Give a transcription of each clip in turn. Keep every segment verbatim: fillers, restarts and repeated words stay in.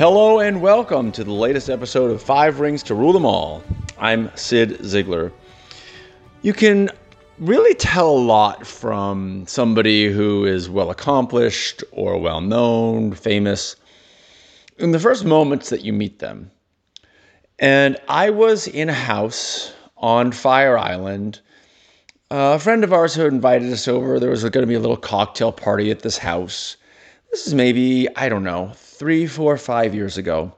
Hello and welcome to the latest episode of Five Rings to Rule Them All. I'm Sid Ziegler. You can really tell a lot from somebody who is well accomplished or well known, famous, in the first moments that you meet them. And I was in a house on Fire Island. A friend of ours who invited us over, there was going to be a little cocktail party at this house. This is maybe, I don't know, three, four, five years ago.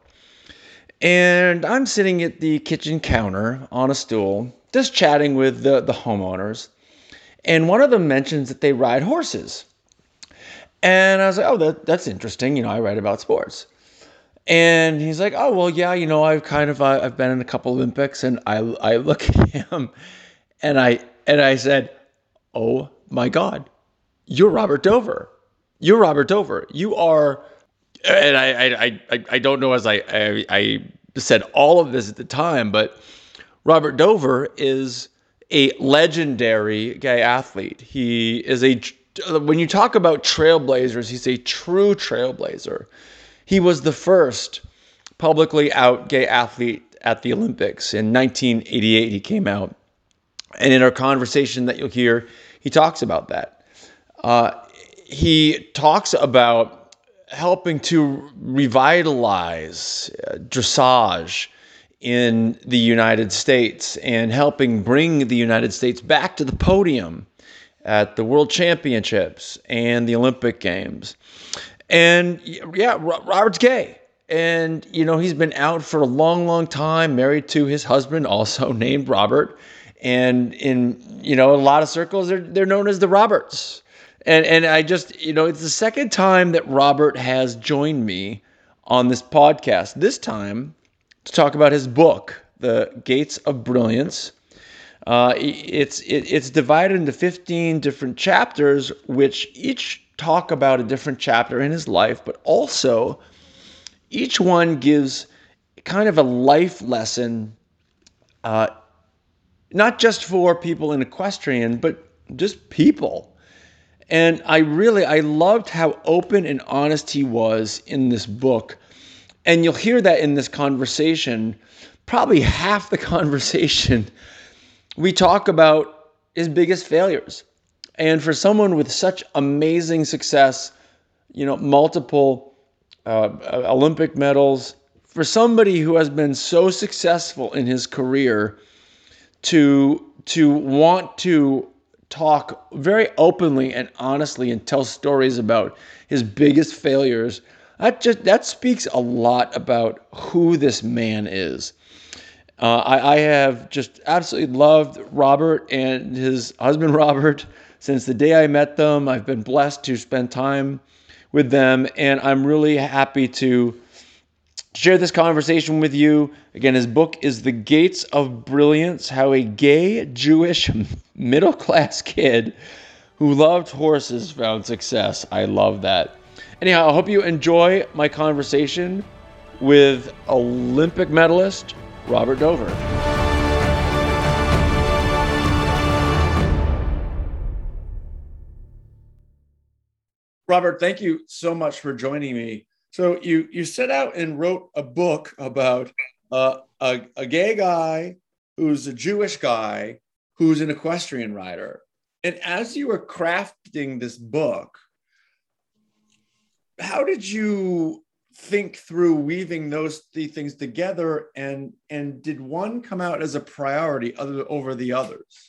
And I'm sitting at the kitchen counter on a stool, just chatting with the, the homeowners. And one of them mentions that they ride horses. And I was like, oh, that, that's interesting. You know, I write about sports. And he's like, oh, well, yeah, you know, I've kind of, uh, I've been in a couple Olympics. And I I look at him and I, and I said, oh my God, you're Robert Dover. You're Robert Dover. You are, and I, I, I, I don't know as I, I, I said all of this at the time, but Robert Dover is a legendary gay athlete. He is a, when you talk about trailblazers, he's a true trailblazer. He was the first publicly out gay athlete at the Olympics. In nineteen eighty-eight, he came out. And in our conversation that you'll hear, he talks about that. Uh, He talks about helping to revitalize dressage in the United States and helping bring the United States back to the podium at the World Championships and the Olympic Games. And yeah, Robert's gay. And, you know, he's been out for a long, long time, married to his husband, also named Robert. And in, you know, a lot of circles, they're, they're known as the Roberts. And and I just, you know, it's the second time that Robert has joined me on this podcast, this time to talk about his book, The Gates of Brilliance. Uh, it's it, it's divided into fifteen different chapters, which each talk about a different chapter in his life, but also each one gives kind of a life lesson, uh, not just for people in equestrian, but just people. And I really, I loved how open and honest he was in this book. And you'll hear that in this conversation, probably half the conversation, we talk about his biggest failures. And for someone with such amazing success, you know, multiple uh, Olympic medals, for somebody who has been so successful in his career to, to want to talk very openly and honestly and tell stories about his biggest failures, that just that speaks a lot about who this man is. Uh, I, I have just absolutely loved Robert and his husband Robert since the day I met them. I've been blessed to spend time with them, and I'm really happy to share this conversation with you. Again, his book is The Gates of Brilliance, How a Gay Jewish Middle-Class Kid Who Loved Horses Found Success. I love that. Anyhow, I hope you enjoy my conversation with Olympic medalist Robert Dover. Robert, thank you so much for joining me. So you you set out and wrote a book about uh, a, a gay guy who's a Jewish guy who's an equestrian rider. And as you were crafting this book, how did you think through weaving those three things together? And, and did one come out as a priority other over the others?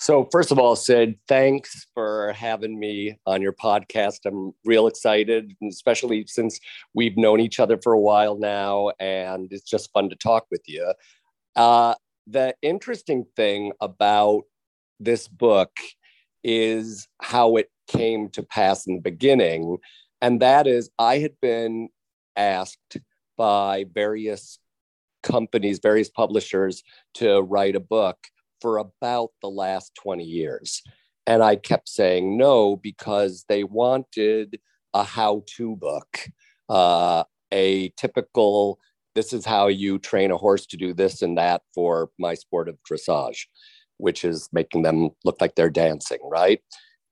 So first of all, Sid, thanks for having me on your podcast. I'm real excited, especially since we've known each other for a while now, and it's just fun to talk with you. Uh, the interesting thing about this book is how it came to pass in the beginning, and that is I had been asked by various companies, various publishers to write a book for about the last twenty years. And I kept saying no, because they wanted a how-to book, uh, a typical, this is how you train a horse to do this and that for my sport of dressage, which is making them look like they're dancing, right?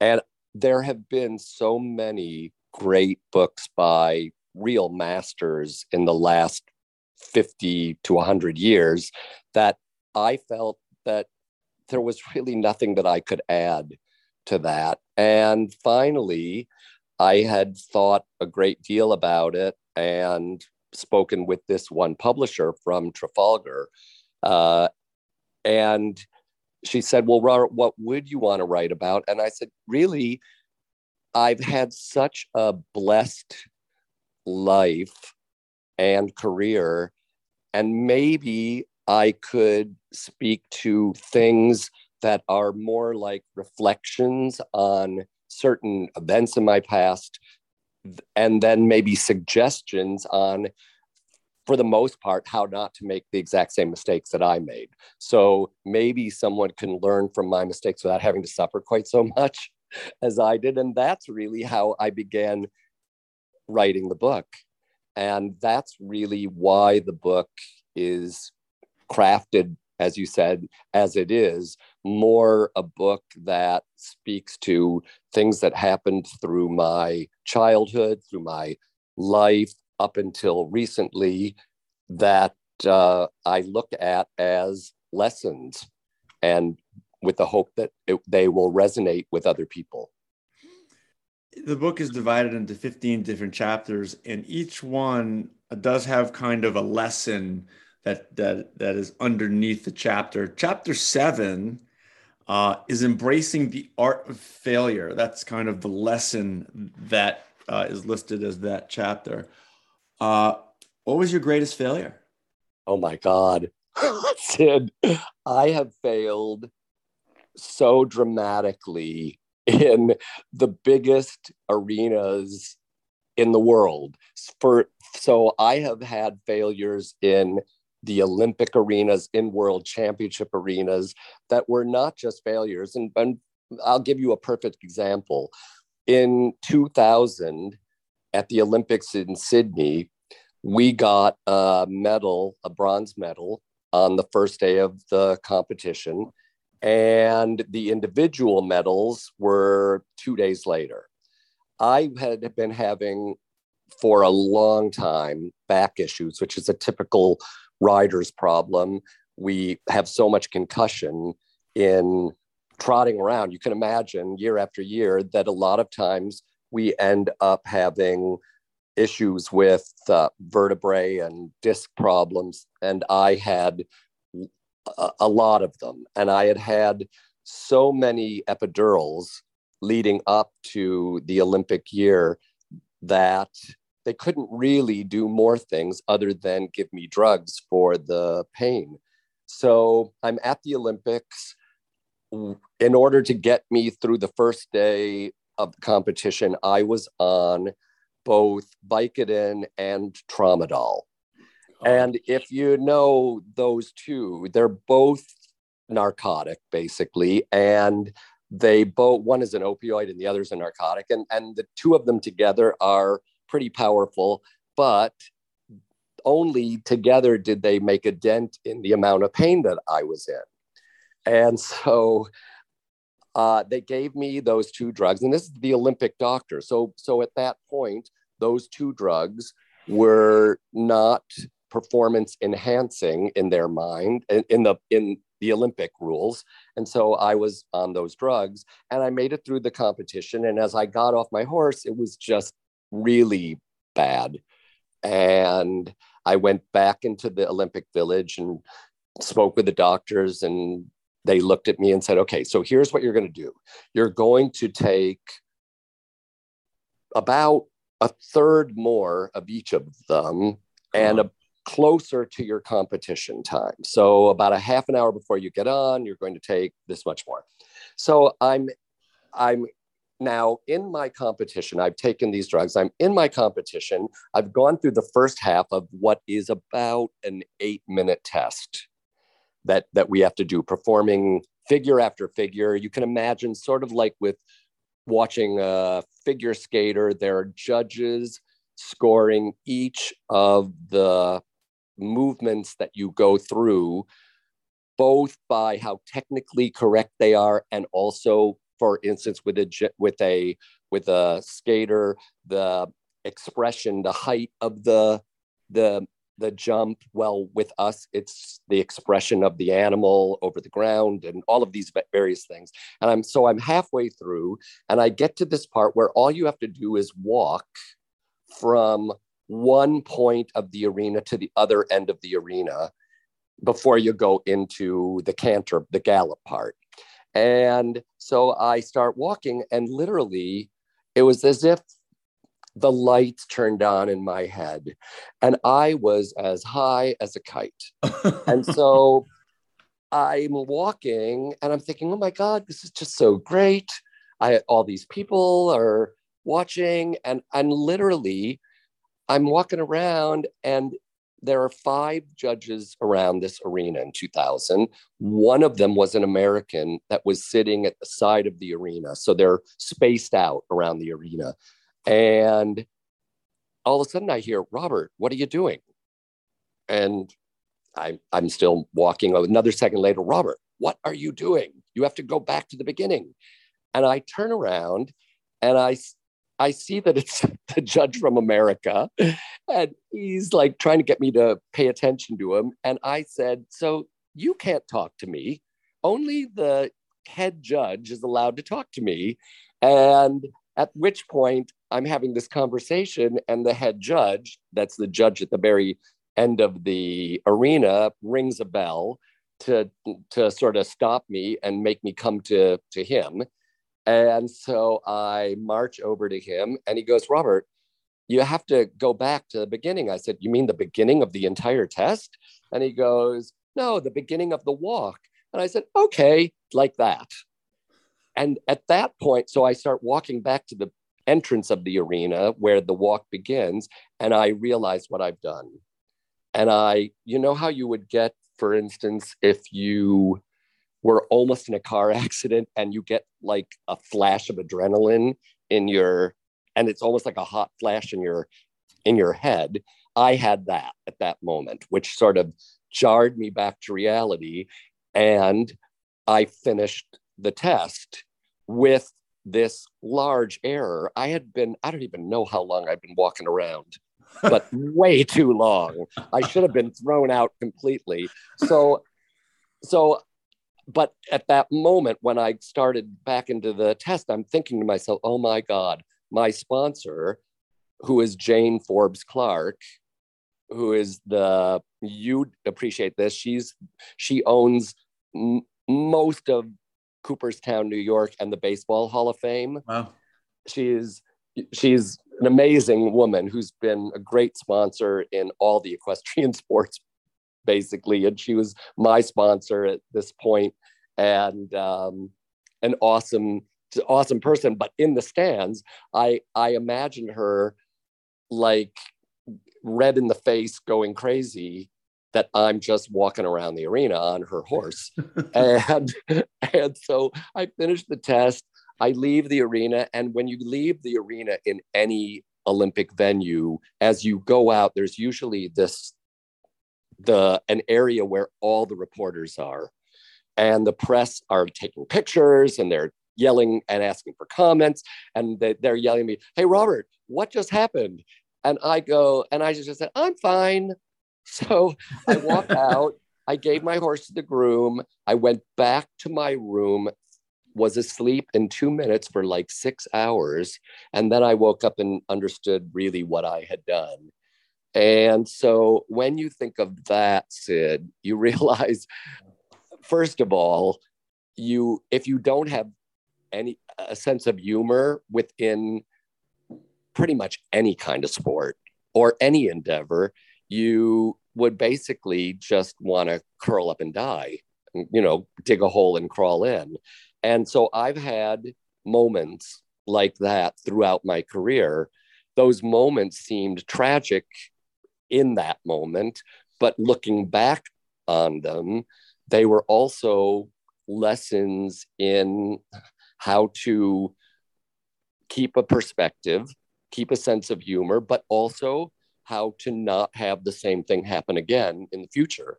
And there have been so many great books by real masters in the last fifty to one hundred years, that I felt that there was really nothing that I could add to that. And finally, I had thought a great deal about it and spoken with this one publisher from Trafalgar. Uh, and she said, well, Robert, what would you want to write about? And I said, really, I've had such a blessed life and career, and maybe I could speak to things that are more like reflections on certain events in my past, and then maybe suggestions on, for the most part, how not to make the exact same mistakes that I made. So maybe someone can learn from my mistakes without having to suffer quite so much as I did. And that's really how I began writing the book. And that's really why the book is crafted, as you said, as it is, more a book that speaks to things that happened through my childhood, through my life up until recently, that uh, I look at as lessons, and with the hope that it, they will resonate with other people. The book is divided into fifteen different chapters, and each one does have kind of a lesson that that that is underneath the chapter. Chapter seven uh, is embracing the art of failure. That's kind of the lesson that uh, is listed as that chapter. Uh, what was your greatest failure? Oh my God, Sid, I have failed so dramatically in the biggest arenas in the world. For, so I have had failures in the Olympic arenas, in world championship arenas, that were not just failures. And, and I'll give you a perfect example. In two thousand, at the Olympics in Sydney, we got a medal, a bronze medal, on the first day of the competition. And the individual medals were two days later. I had been having for a long time back issues, which is a typical rider's problem. We have so much concussion in trotting around. You can imagine year after year that a lot of times we end up having issues with uh, vertebrae and disc problems. And I had a, a lot of them. And I had had so many epidurals leading up to the Olympic year that they couldn't really do more things other than give me drugs for the pain. So I'm at the Olympics. In order to get me through the first day of competition, I was on both Vicodin and Tramadol. Oh. And if you know those two, they're both narcotic, basically. And they both, one is an opioid and the other is a narcotic. And, and the two of them together are pretty powerful, but only together did they make a dent in the amount of pain that I was in. And so uh, they gave me those two drugs, and this is the Olympic doctor. So, so at that point, those two drugs were not performance enhancing in their mind, in, in the in the Olympic rules. And so I was on those drugs, and I made it through the competition. And as I got off my horse, it was just really bad. And I went back into the Olympic Village and spoke with the doctors, and they looked at me and said, okay, so here's what you're going to do. You're going to take about a third more of each of them and a, closer to your competition time. So about a half an hour before you get on, you're going to take this much more. So I'm, I'm, now, in my competition, I've taken these drugs. I'm in my competition. I've gone through the first half of what is about an eight-minute test that, that we have to do, performing figure after figure. You can imagine, sort of like with watching a figure skater, there are judges scoring each of the movements that you go through, both by how technically correct they are and also, for instance, with a with a with a skater, the expression, the height of the the the jump. Well, with us, it's the expression of the animal over the ground and all of these various things. And I'm so I'm halfway through, and I get to this part where all you have to do is walk from one point of the arena to the other end of the arena before you go into the canter, the gallop part. And so I start walking, and literally it was as if the lights turned on in my head, and I was as high as a kite. And so I'm walking and I'm thinking, oh my God, this is just so great. I, all these people are watching, and and literally I'm walking around, and there are five judges around this arena in two thousand. One of them was an American that was sitting at the side of the arena. So they're spaced out around the arena. And all of a sudden I hear, Robert, what are you doing? And I'm, I'm still walking. Another second later, Robert, what are you doing? You have to go back to the beginning. And I turn around and I I see that it's the judge from America, and he's like trying to get me to pay attention to him. And I said, so you can't talk to me. Only the head judge is allowed to talk to me. And at which point I'm having this conversation, and the head judge, that's the judge at the very end of the arena, rings a bell to, to sort of stop me and make me come to, to him. And so I march over to him, and he goes, Robert, you have to go back to the beginning. I said, you mean the beginning of the entire test? And he goes, no, the beginning of the walk. And I said, okay, like that. And at that point, so I start walking back to the entrance of the arena where the walk begins, and I realize what I've done. And I, you know how you would get, for instance, if you were almost in a car accident and you get like a flash of adrenaline in your, and it's almost like a hot flash in your, in your head. I had that at that moment, which sort of jarred me back to reality. And I finished the test with this large error. I had been, I don't even know how long I've been walking around, but way too long. I should have been thrown out completely. So, so But at that moment, when I started back into the test, I'm thinking to myself, oh my God, my sponsor, who is Jane Forbes Clark, who is the, you'd appreciate this, she's she owns m- most of Cooperstown, New York, and the Baseball Hall of Fame. Wow. She is, she's an amazing woman who's been a great sponsor in all the equestrian sports, basically, and she was my sponsor at this point, and um, an awesome, awesome person. But in the stands, I I imagined her like red in the face, going crazy that I'm just walking around the arena on her horse, and and so I finished the test. I leave the arena, and when you leave the arena in any Olympic venue, as you go out, there's usually this. The an area where all the reporters are, and the press are taking pictures, and they're yelling and asking for comments, and they, they're yelling at me, hey, Robert, what just happened? And I go, and I just said, I'm fine. So I walked out, I gave my horse to the groom, I went back to my room, was asleep in two minutes for like six hours. And then I woke up and understood really what I had done. And so when you think of that, Sid, you realize, first of all, you if you don't have any a sense of humor within pretty much any kind of sport or any endeavor, you would basically just want to curl up and die, you know, dig a hole and crawl in. And so I've had moments like that throughout my career. Those moments seemed tragic in that moment, but looking back on them, they were also lessons in how to keep a perspective, keep a sense of humor, but also how to not have the same thing happen again in the future.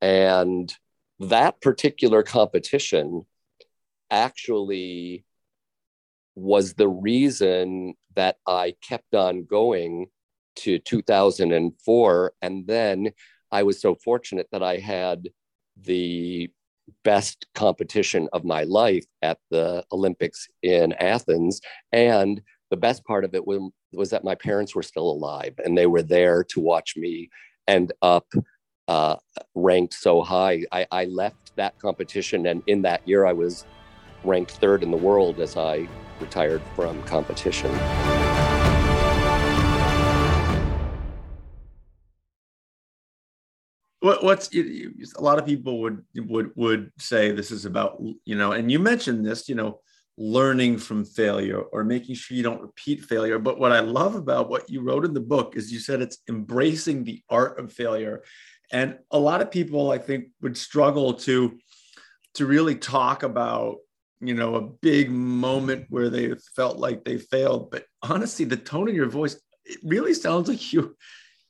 And that particular competition actually was the reason that I kept on going to two thousand four. And then I was so fortunate that I had the best competition of my life at the Olympics in Athens. And the best part of it was, was that my parents were still alive and they were there to watch me end up uh, ranked so high. I, I left that competition, and in that year I was ranked third in the world as I retired from competition. What, what's a lot of people would would would say this is about, you know, and you mentioned this, you know, learning from failure or making sure you don't repeat failure. But what I love about what you wrote in the book is you said it's embracing the art of failure. And a lot of people, I think, would struggle to to really talk about, you know, a big moment where they felt like they failed. But honestly, the tone in your voice, it really sounds like you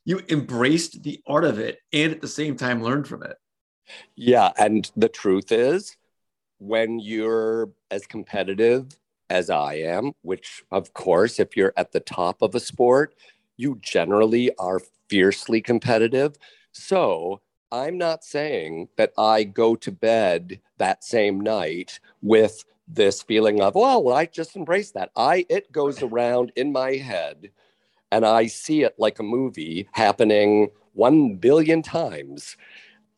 You embraced the art of it and at the same time learned from it. Yeah. And the truth is, when you're as competitive as I am, which of course, if you're at the top of a sport, you generally are fiercely competitive. So I'm not saying that I go to bed that same night with this feeling of, well, well I just embraced that. I, it goes around in my head, and I see it like a movie happening one billion times.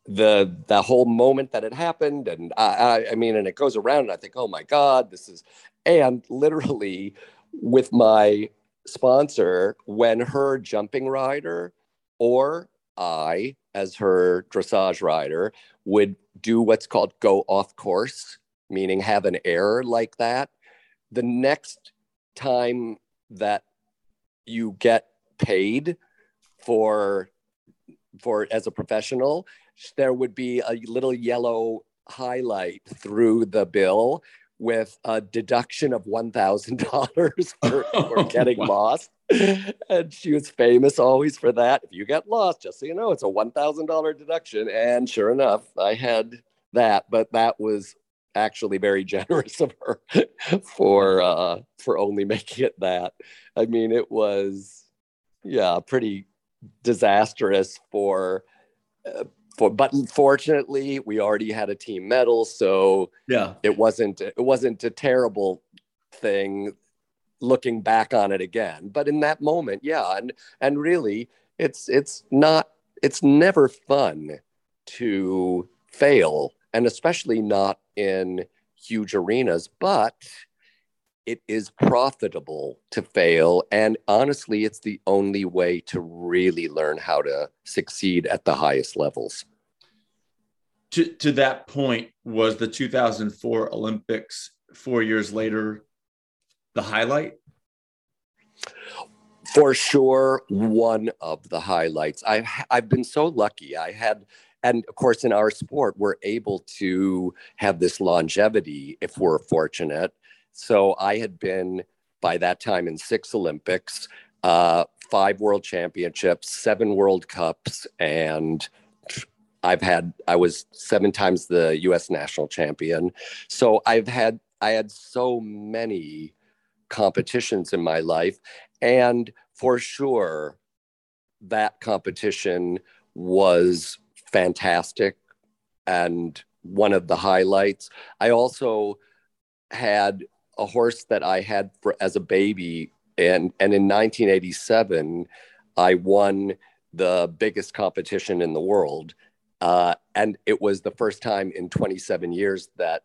The the whole moment that it happened, and I, I, I mean, and it goes around, and I think, oh my God, this is, and literally with my sponsor, when her jumping rider or I, as her dressage rider, would do what's called go off course, meaning have an error like that, the next time that you get paid for, for as a professional, there would be a little yellow highlight through the bill with a deduction of one thousand dollars for, for getting oh, wow. lost. And she was famous always for that. If you get lost, just so you know, it's a one thousand dollars deduction. And sure enough, I had that, but that was actually very generous of her for uh, for only making it that. I mean, it was, yeah, pretty disastrous for, uh, for. But fortunately, we already had a team medal, so yeah, it wasn't it wasn't a terrible thing looking back on it again. But in that moment, yeah, and and really, it's it's not it's never fun to fail, and especially not in huge arenas, but it is profitable to fail. And honestly, it's the only way to really learn how to succeed at the highest levels. To, to that point, was the two thousand four Olympics four years later the highlight? For sure, one of the highlights. I've, I've been so lucky. I had... And of course, in our sport, we're able to have this longevity if we're fortunate. So I had been, by that time, in six Olympics, uh, five world championships, seven World Cups, and I've had, I was seven times the U S national champion. So I've had, I had so many competitions in my life. And for sure, that competition was fantastic and one of the highlights. I also had a horse that I had for, as a baby, and, and in nineteen eighty-seven, I won the biggest competition in the world. Uh, and it was the first time in twenty-seven years that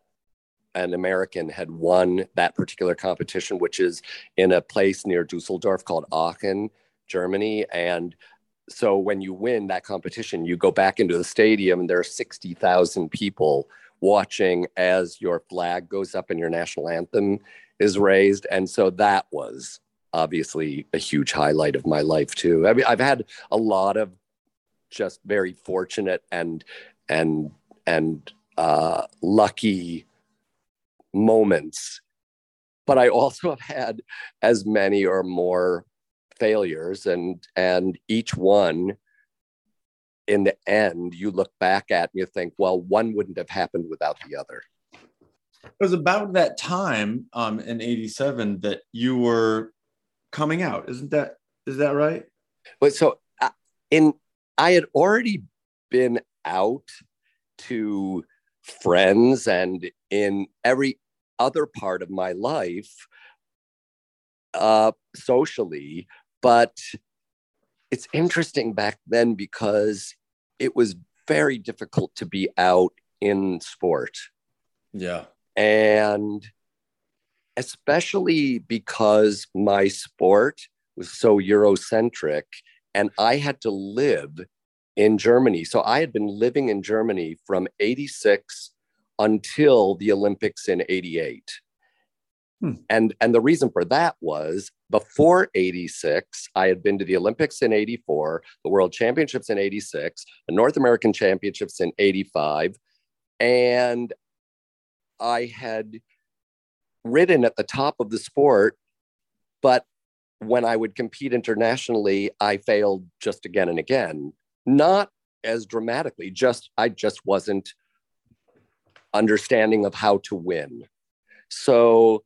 an American had won that particular competition, which is in a place near Dusseldorf called Aachen, Germany. And so when you win that competition, you go back into the stadium and there are sixty thousand people watching as your flag goes up and your national anthem is raised. And so that was obviously a huge highlight of my life too. I mean, I've had a lot of just very fortunate and, and, and uh, lucky moments, but I also have had as many or more failures, and and each one in the end you look back at and you think, well, one wouldn't have happened without the other. It was about that time um, in eighty-seven that you were coming out. Isn't that, is that right? Well, so uh, in, I had already been out to friends and in every other part of my life, uh, socially, but it's interesting back then because it was very difficult to be out in sport. Yeah. And especially because my sport was so Eurocentric and I had to live in Germany. So I had been living in Germany from eighty-six until the Olympics in eighty-eight. Hmm. And, and the reason for that was before eighty-six, I had been to the Olympics in eighty-four, the World Championships in eighty-six, the North American Championships in eighty-five. And I had ridden at the top of the sport, but when I would compete internationally, I failed just again and again. Not as dramatically, just I just wasn't understanding of how to win. So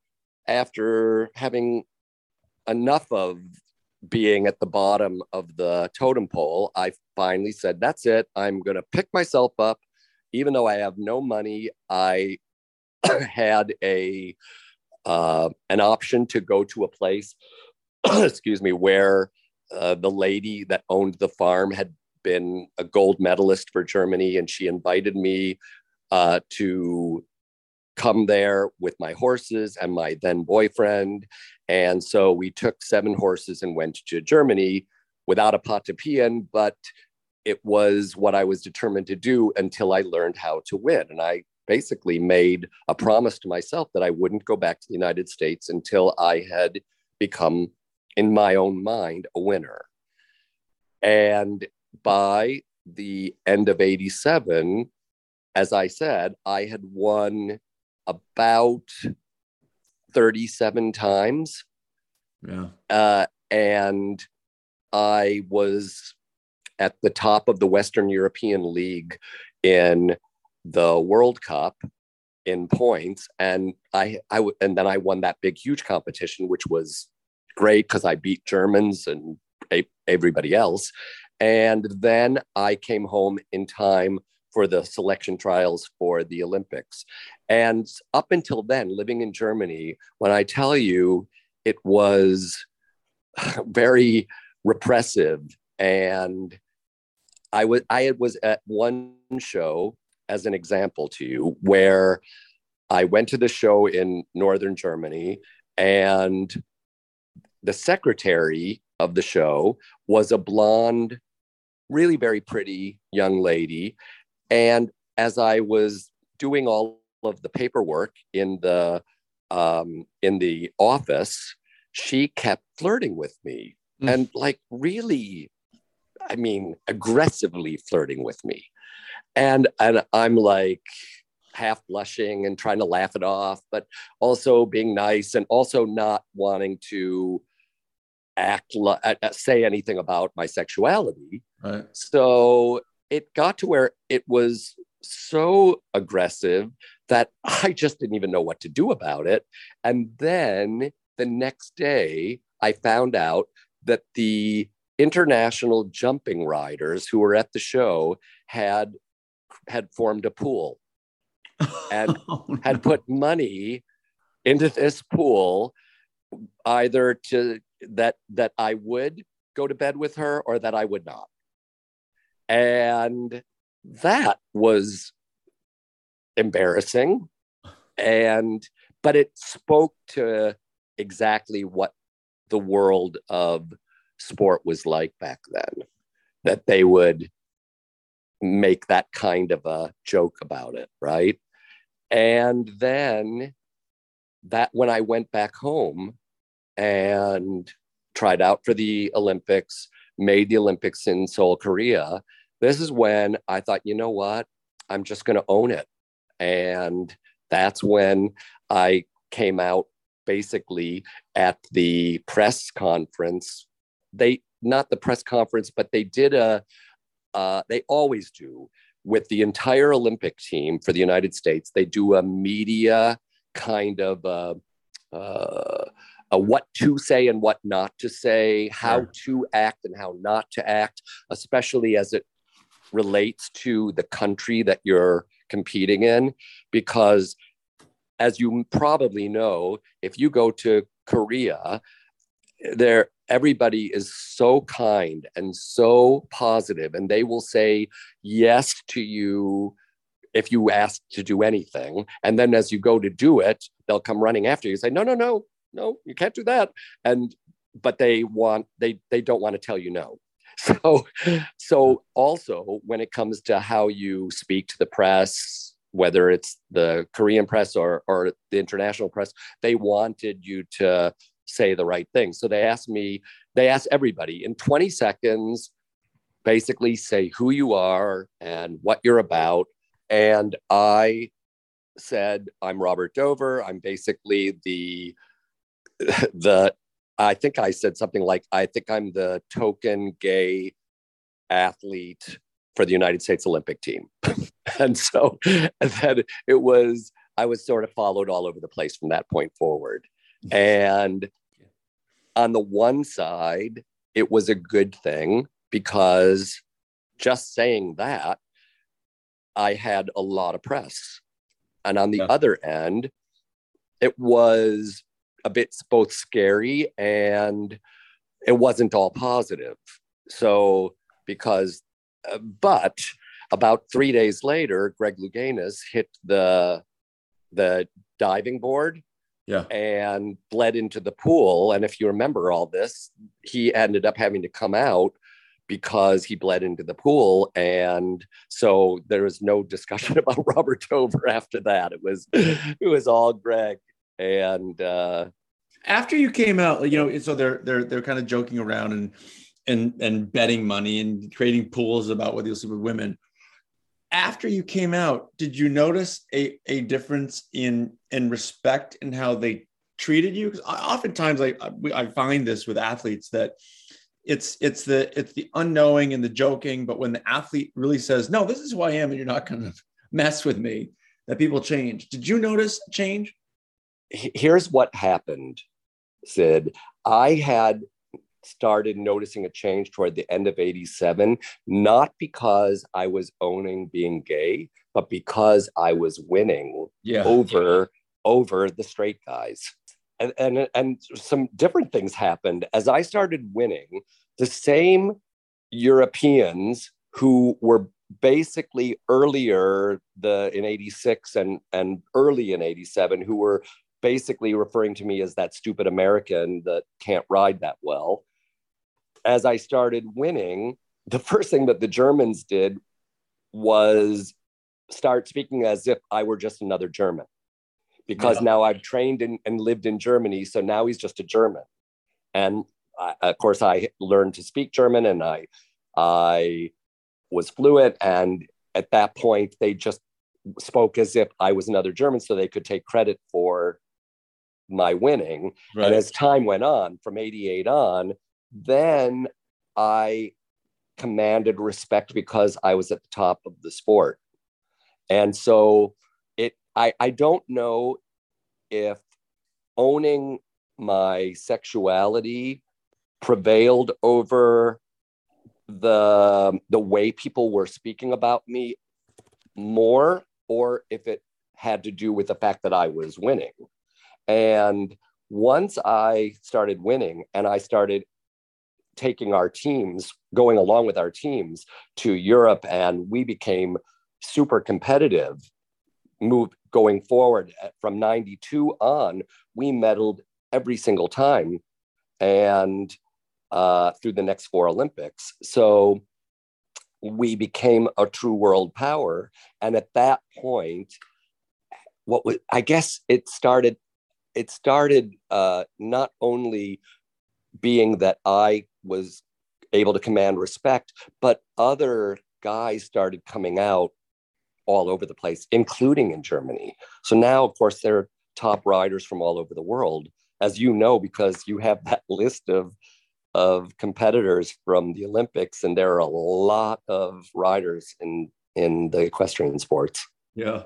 after having enough of being at the bottom of the totem pole, I finally said, that's it. I'm going to pick myself up. Even though I have no money, I had a uh, an option to go to a place, excuse me, where uh, the lady that owned the farm had been a gold medalist for Germany, and she invited me uh, to come there with my horses and my then boyfriend. And so we took seven horses and went to Germany without a pot to pee in, but it was what I was determined to do until I learned how to win. And I basically made a promise to myself that I wouldn't go back to the United States until I had become, in my own mind, a winner. And by the end of eighty-seven, as I said, I had won about thirty-seven times. Yeah. Uh, and I was at the top of the Western European League in the World Cup in points. And I, I w- and then I won that big, huge competition, which was great because I beat Germans and a- everybody else. And then I came home in time for the selection trials for the Olympics. And up until then, living in Germany, when I tell you, it was very repressive. And I was, I was at one show, as an example to you, where I went to the show in Northern Germany, and the secretary of the show was a blonde, really very pretty young lady. And as I was doing all of the paperwork in the um, in the office, she kept flirting with me mm. and like really, I mean, aggressively flirting with me. And, and I'm like half blushing and trying to laugh it off, but also being nice and also not wanting to act li- say anything about my sexuality. Right. So it got to where it was so aggressive that I just didn't even know what to do about it. And then the next day, I found out that the international jumping riders who were at the show had had formed a pool and oh, no. had put money into this pool, either to that that I would go to bed with her or that I would not. And that was embarrassing. And but it spoke to exactly what the world of sport was like back then, that they would make that kind of a joke about it, right? And then that when I went back home and tried out for the Olympics, made the Olympics in Seoul, Korea, this is when I thought, you know what, I'm just going to own it. And that's when I came out basically at the press conference. They, not the press conference, but they did a, uh, they always do with the entire Olympic team for the United States. They do a media kind of uh, uh, a what to say and what not to say, how to act and how not to act, especially as it relates to the country that you're competing in. Because as you probably know, if you go to Korea, there everybody is so kind and so positive, and they will say yes to you if you ask to do anything. And then as you go to do it, they'll come running after you and say, no, no, no, no, you can't do that. And but they want they they don't want to tell you no. So so also when it comes to how you speak to the press, whether it's the Korean press or or the international press, they wanted you to say the right thing. So they asked me, they asked everybody in twenty seconds, basically say who you are and what you're about. And I said, I'm Robert Dover. I'm basically the, the, I think I said something like, I think I'm the token gay athlete for the United States Olympic team. And so and then it was, I was sort of followed all over the place from that point forward. And on the one side, it was a good thing because just saying that, I had a lot of press. And on the yeah. other end, it was a bit both scary and it wasn't all positive. So because, uh, but about three days later, Greg Louganis hit the the diving board. Yeah. And bled into the pool. And if you remember all this, he ended up having to come out because he bled into the pool. And so there was no discussion about Robert Dover after that. It was it was all Greg. And uh, after you came out, you know, so they're they're they're kind of joking around and and and betting money and creating pools about whether you'll sleep with women. After you came out, did you notice a, a difference in, in respect and how they treated you? Because oftentimes I, I find this with athletes that it's, it's the, it's the unknowing and the joking, but when the athlete really says, no, this is who I am and you're not going to mess with me, that people change. Did you notice change? Here's what happened, Sid. I had started noticing a change toward the end of eighty-seven, not because I was owning being gay, but because I was winning yeah. over, over the straight guys. And, and, and some different things happened. As I started winning, the same Europeans who were basically earlier the in eighty-six and, and early in eighty-seven, who were basically referring to me as that stupid American that can't ride that well, as I started winning, the first thing that the Germans did was start speaking as if I were just another German, because yeah. now I've trained in, and lived in Germany. So now he's just a German. And I, of course I learned to speak German and I, I was fluent. And at that point they just spoke as if I was another German so they could take credit for my winning. Right. And as time went on from eighty-eight on, then I commanded respect because I was at the top of the sport. And so it, I, I don't know if owning my sexuality prevailed over the, the way people were speaking about me more, or if it had to do with the fact that I was winning. And once I started winning and I started taking our teams, going along with our teams to Europe, and we became super competitive. Move going forward from ninety-two on, we medaled every single time, and uh, through the next four Olympics. So we became a true world power. And at that point, what was, I guess it started, it started uh, not only being that I was able to command respect, but other guys started coming out all over the place, including in Germany. So now, of course, there are top riders from all over the world, as you know, because you have that list of, of competitors from the Olympics, and there are a lot of riders in in the equestrian sports. Yeah.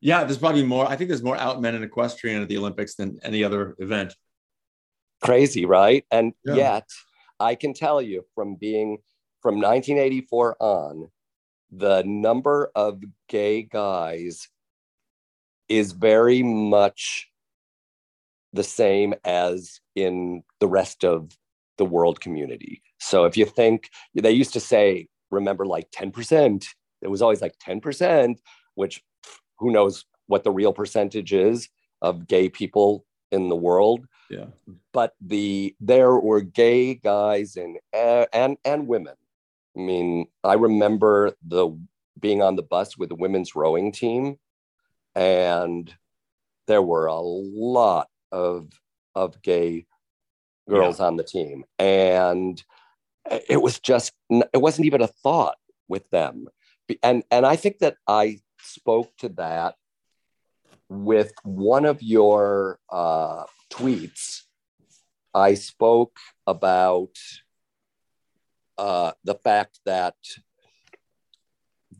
Yeah, there's probably more. I think there's more out men in equestrian at the Olympics than any other event. Crazy, right? And yeah. yet, I can tell you from being, from nineteen eighty-four on, the number of gay guys is very much the same as in the rest of the world community. So if you think, they used to say, remember like ten percent, it was always like ten percent, which who knows what the real percentage is of gay people in the world. Yeah. But the there were gay guys and and and women. I mean, I remember the being on the bus with the women's rowing team, and there were a lot of of gay girls yeah. on the team, and it was just it wasn't even a thought with them. And and I think that I spoke to that with one of your uh, tweets. I spoke about uh, the fact that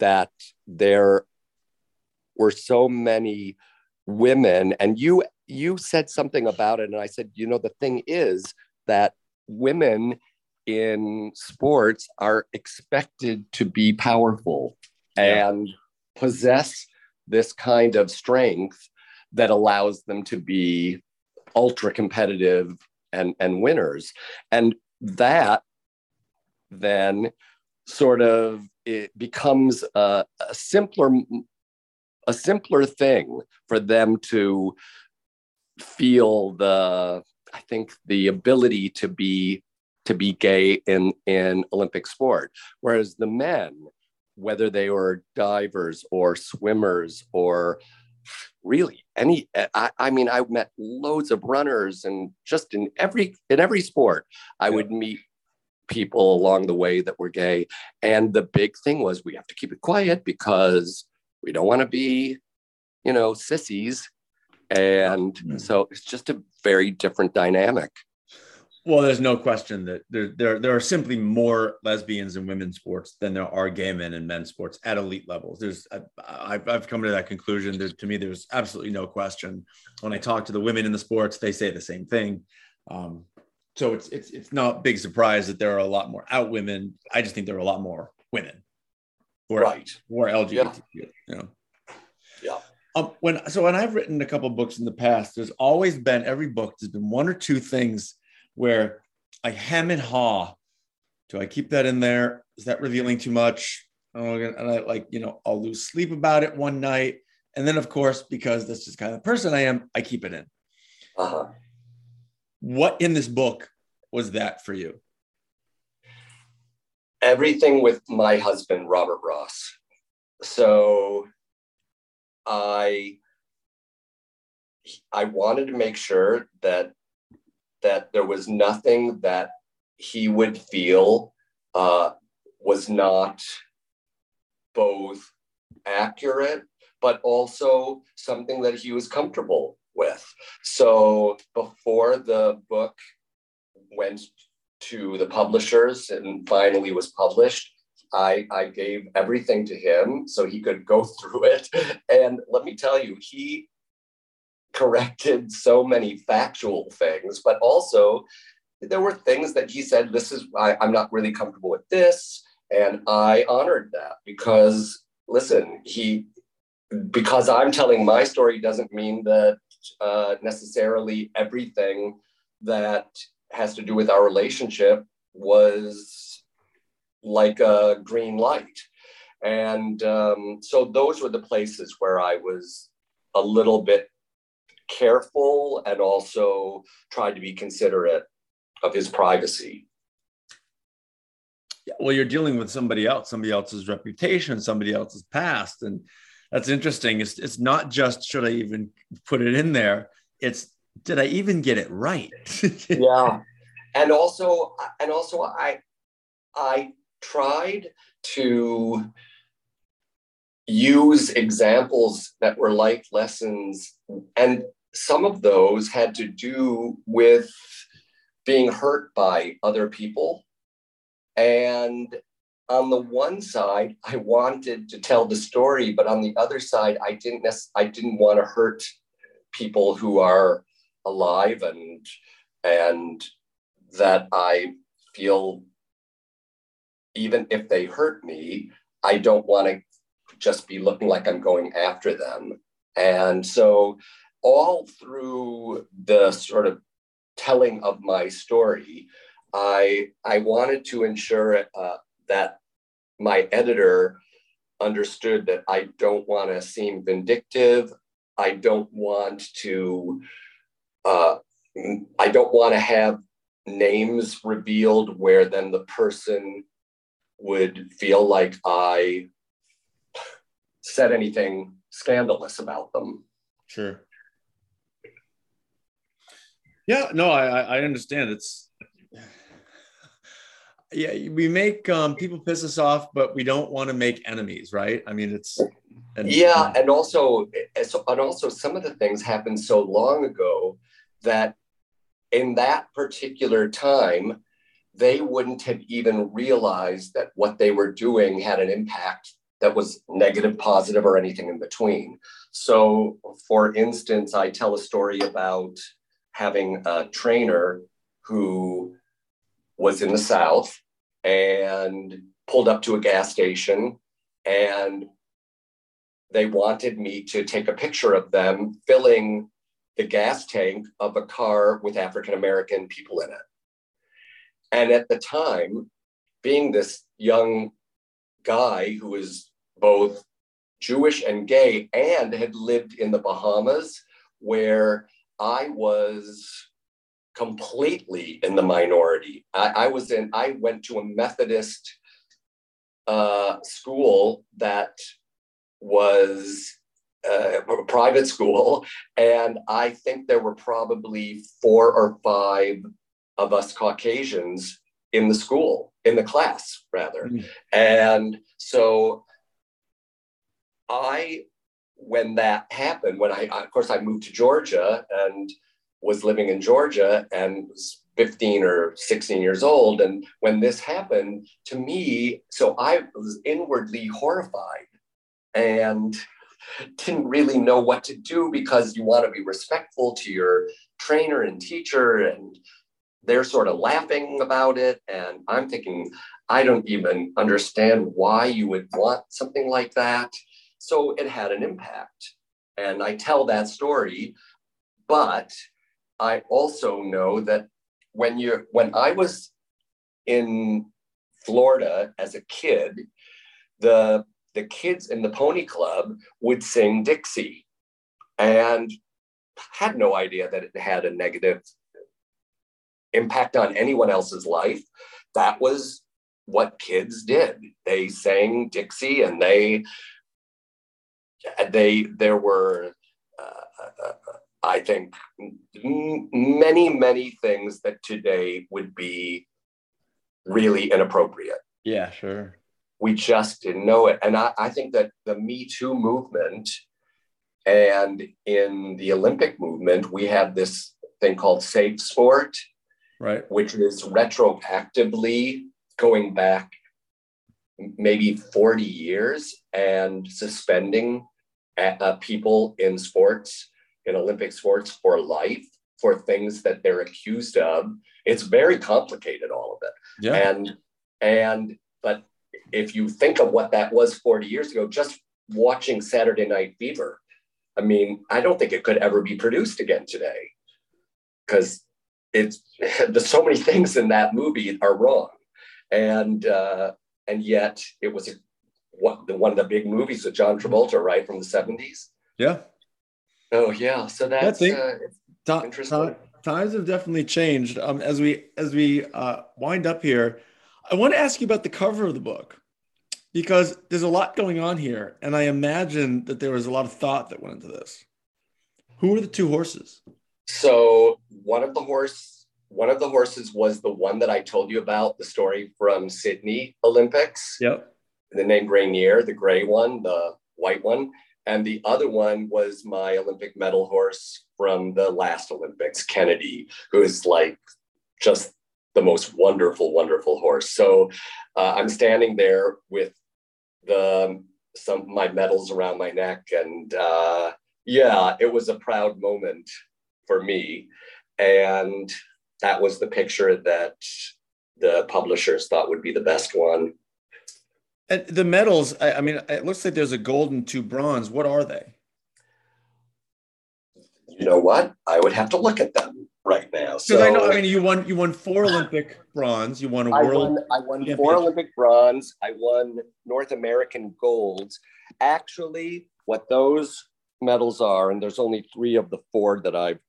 that there were so many women, and you you said something about it, and I said, you know, the thing is that women in sports are expected to be powerful yeah. and possess this kind of strength that allows them to be ultra competitive and, and winners. And that then sort of it becomes a, a simpler, a simpler thing for them to feel the, I think the ability to be, to be gay in, in Olympic sport. Whereas the men, whether they were divers or swimmers or really any, I, I mean, I met loads of runners, and just in every, in every sport, I yeah. would meet people along the way that were gay. And the big thing was, we have to keep it quiet because we don't want to be, you know, sissies. And mm-hmm. so it's just a very different dynamic. Well, there's no question that there, there, there are simply more lesbians in women's sports than there are gay men in men's sports at elite levels. There's, I, I've come to that conclusion. There, to me, there's absolutely no question. When I talk to the women in the sports, they say the same thing. Um, so it's, it's, it's not a big surprise that there are a lot more out women. I just think there are a lot more women who are, right. who are L G B T Q. Yeah. You know? Yeah. Um, when, so when I've written a couple of books in the past, there's always been, every book, there's been one or two things where I hem and haw. Do I keep that in there? Is that revealing too much? Oh, and I like, you know, I'll lose sleep about it one night. And then of course, because that's just kind of the person I am, I keep it in. Uh-huh. What in this book was that for you? Everything with my husband, Robert Ross. So I, I wanted to make sure that that there was nothing that he would feel uh, was not both accurate, but also something that he was comfortable with. So before the book went to the publishers and finally was published, I, I gave everything to him so he could go through it. And let me tell you, he corrected so many factual things, but also there were things that he said, this is, I, I'm not really comfortable with this. And I honored that because listen, he, because I'm telling my story doesn't mean that uh, necessarily everything that has to do with our relationship was like a green light. And um, so those were the places where I was a little bit careful and also tried to be considerate of his privacy. Yeah, well, you're dealing with somebody else, somebody else's reputation, somebody else's past. And that's interesting. It's, it's not just, should I even put it in there? It's, did I even get it right? yeah. And also, and also I, I tried to use examples that were life lessons, and some of those had to do with being hurt by other people. And on the one side, I wanted to tell the story, but on the other side, I didn't I didn't want to hurt people who are alive and and that I feel, even if they hurt me, I don't want to just be looking like I'm going after them. And so all through the sort of telling of my story, I I wanted to ensure uh, that my editor understood that I don't want to seem vindictive. I don't want to, uh, I don't want to have names revealed where then the person would feel like I said anything scandalous about them. Sure. Yeah, no, I, I understand. It's, yeah, we make um, people piss us off, but we don't want to make enemies, right? I mean, it's and, yeah, and also, and also, some of the things happened so long ago that in that particular time, they wouldn't have even realized that what they were doing had an impact that was negative, positive, or anything in between. So, for instance, I tell a story about having a trainer who was in the South and pulled up to a gas station, and they wanted me to take a picture of them filling the gas tank of a car with African-American people in it. And at the time, being this young guy who was both Jewish and gay and had lived in the Bahamas, where I was completely in the minority. I, I was in, I went to a Methodist uh, school that was uh, a private school. And I think there were probably four or five of us Caucasians in the school, in the class rather. Mm-hmm. And so I, when that happened, when I, of course I moved to Georgia and was living in Georgia and was fifteen or sixteen years old. And when this happened to me, so I was inwardly horrified and didn't really know what to do, because you want to be respectful to your trainer and teacher, and they're sort of laughing about it. And I'm thinking, I don't even understand why you would want something like that. So it had an impact. And I tell that story, but I also know that when you're, when I was in Florida as a kid, the, the kids in the Pony Club would sing Dixie, and had no idea that it had a negative impact on anyone else's life. That was what kids did. They sang Dixie, and they, they, there were, uh, I think, many, many things that today would be really inappropriate. Yeah, sure. We just didn't know it. And I, I think that the Me Too movement and in the Olympic movement, we have this thing called safe sport, right, which is retroactively going back maybe forty years and suspending uh, people in sports, in Olympic sports, for life, for things that they're accused of. It's very complicated, all of it. Yeah. And, and, but if you think of what that was forty years ago, just watching Saturday Night Fever, I mean, I don't think it could ever be produced again today, because it's, there's so many things in that movie are wrong. And, uh, and yet it was a, one of the big movies with John Travolta, right, from the seventies. Yeah. Oh yeah, so that's uh, ta- interesting. Ta- times have definitely changed. Um, as we as we uh, wind up here, I want to ask you about the cover of the book, because there's a lot going on here, and I imagine that there was a lot of thought that went into this. Who were the two horses? So one of the horse, one of the horses was the one that I told you about, the story from Sydney Olympics. Yep. The name Rainier, the gray one, the white one. And the other one was my Olympic medal horse from the last Olympics, Kennedy, who is like just the most wonderful, wonderful horse. So uh, I'm standing there with the some my medals around my neck, and uh, yeah, it was a proud moment for me. And that was the picture that the publishers thought would be the best one. And the medals, I, I mean, it looks like there's a gold and two bronze. What are they? You know what? I would have to look at them right now. So I know, I mean, you won, you won four Olympic bronze. You won a world. I won, I won four Olympic bronze. I won North American gold. Actually, what those medals are, and there's only three of the four that I've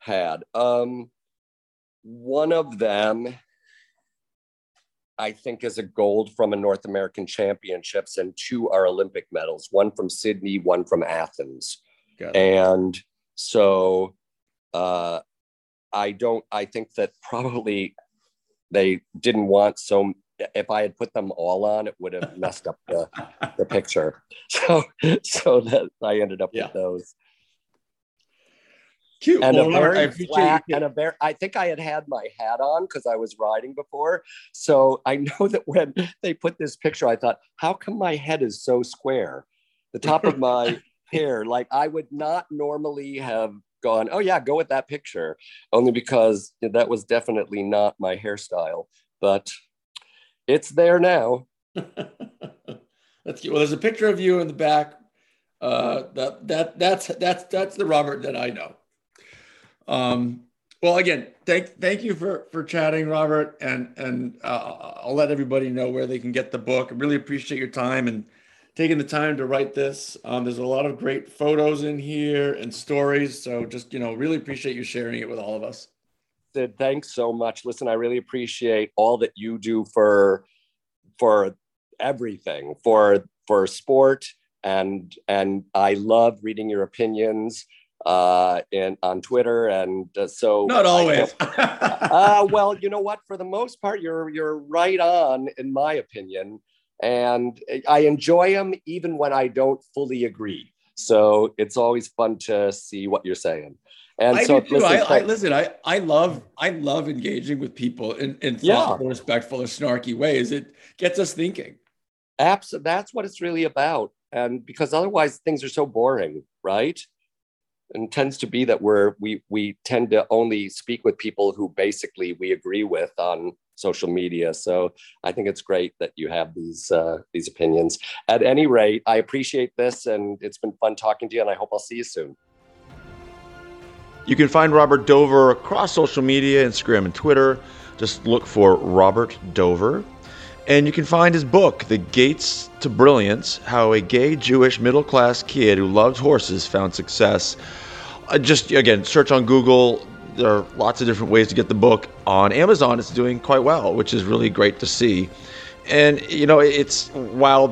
had. Um, one of them, I think, is a gold from a North American championships, and two are Olympic medals, one from Sydney, one from Athens. Got it. And so uh, I don't, I think that probably they didn't want, so if I had put them all on, it would have messed up the, the picture. So, so that I ended up yeah. with those. Cute. And, well, a very I flat, and a very, I think I had had my hat on because I was riding before. So I know that when they put this picture, I thought, how come my head is so square? The top of my hair, like I would not normally have gone, oh yeah, go with that picture, only because that was definitely not my hairstyle, but it's there now. That's cute. Well, there's a picture of you in the back. Uh, that, that, that's, that's, that's the Robert that I know. Um, well, again, thank, thank you for, for chatting, Robert, and, and, uh, I'll let everybody know where they can get the book. I really appreciate your time and taking the time to write this. Um, there's a lot of great photos in here and stories. So just, you know, really appreciate you sharing it with all of us. Sid, thanks so much. Listen, I really appreciate all that you do for, for everything, for, for sport. And, and I love reading your opinions uh and on Twitter, and uh, so not always uh well, you know what, for the most part you're you're right on, in my opinion, and I enjoy them even when I don't fully agree, so it's always fun to see what you're saying. And I so do too. Listen, I, I listen I I love I love engaging with people in, in thoughtful, yeah. respectful, or snarky ways. It gets us thinking. Absolutely, that's what it's really about. And because otherwise things are so boring, right? And tends to be that we're, we we tend to only speak with people who basically we agree with on social media. So I think it's great that you have these uh, these opinions. At any rate, I appreciate this, and it's been fun talking to you, and I hope I'll see you soon. You can find Robert Dover across social media, Instagram and Twitter. Just look for Robert Dover. And you can find his book, The Gates to Brilliance, How a Gay Jewish Middle-Class Kid Who Loved Horses Found Success. Uh, just, again, search on Google. There are lots of different ways to get the book. On Amazon, it's doing quite well, which is really great to see. And, you know, it's, while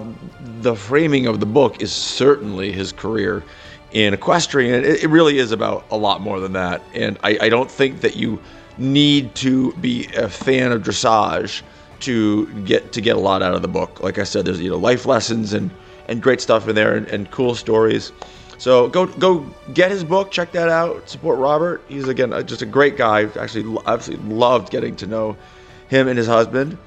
the framing of the book is certainly his career in equestrian, it, it really is about a lot more than that. And I, I don't think that you need to be a fan of dressage to get to get a lot out of the book. Like I said, there's, you know, life lessons and, and great stuff in there, and, and cool stories. So go go get his book, check that out, support Robert. He's, again, just a great guy. Actually, absolutely loved getting to know him and his husband.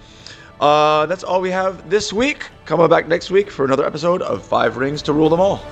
Uh, that's all we have this week. Come on back next week for another episode of Five Rings to Rule Them All.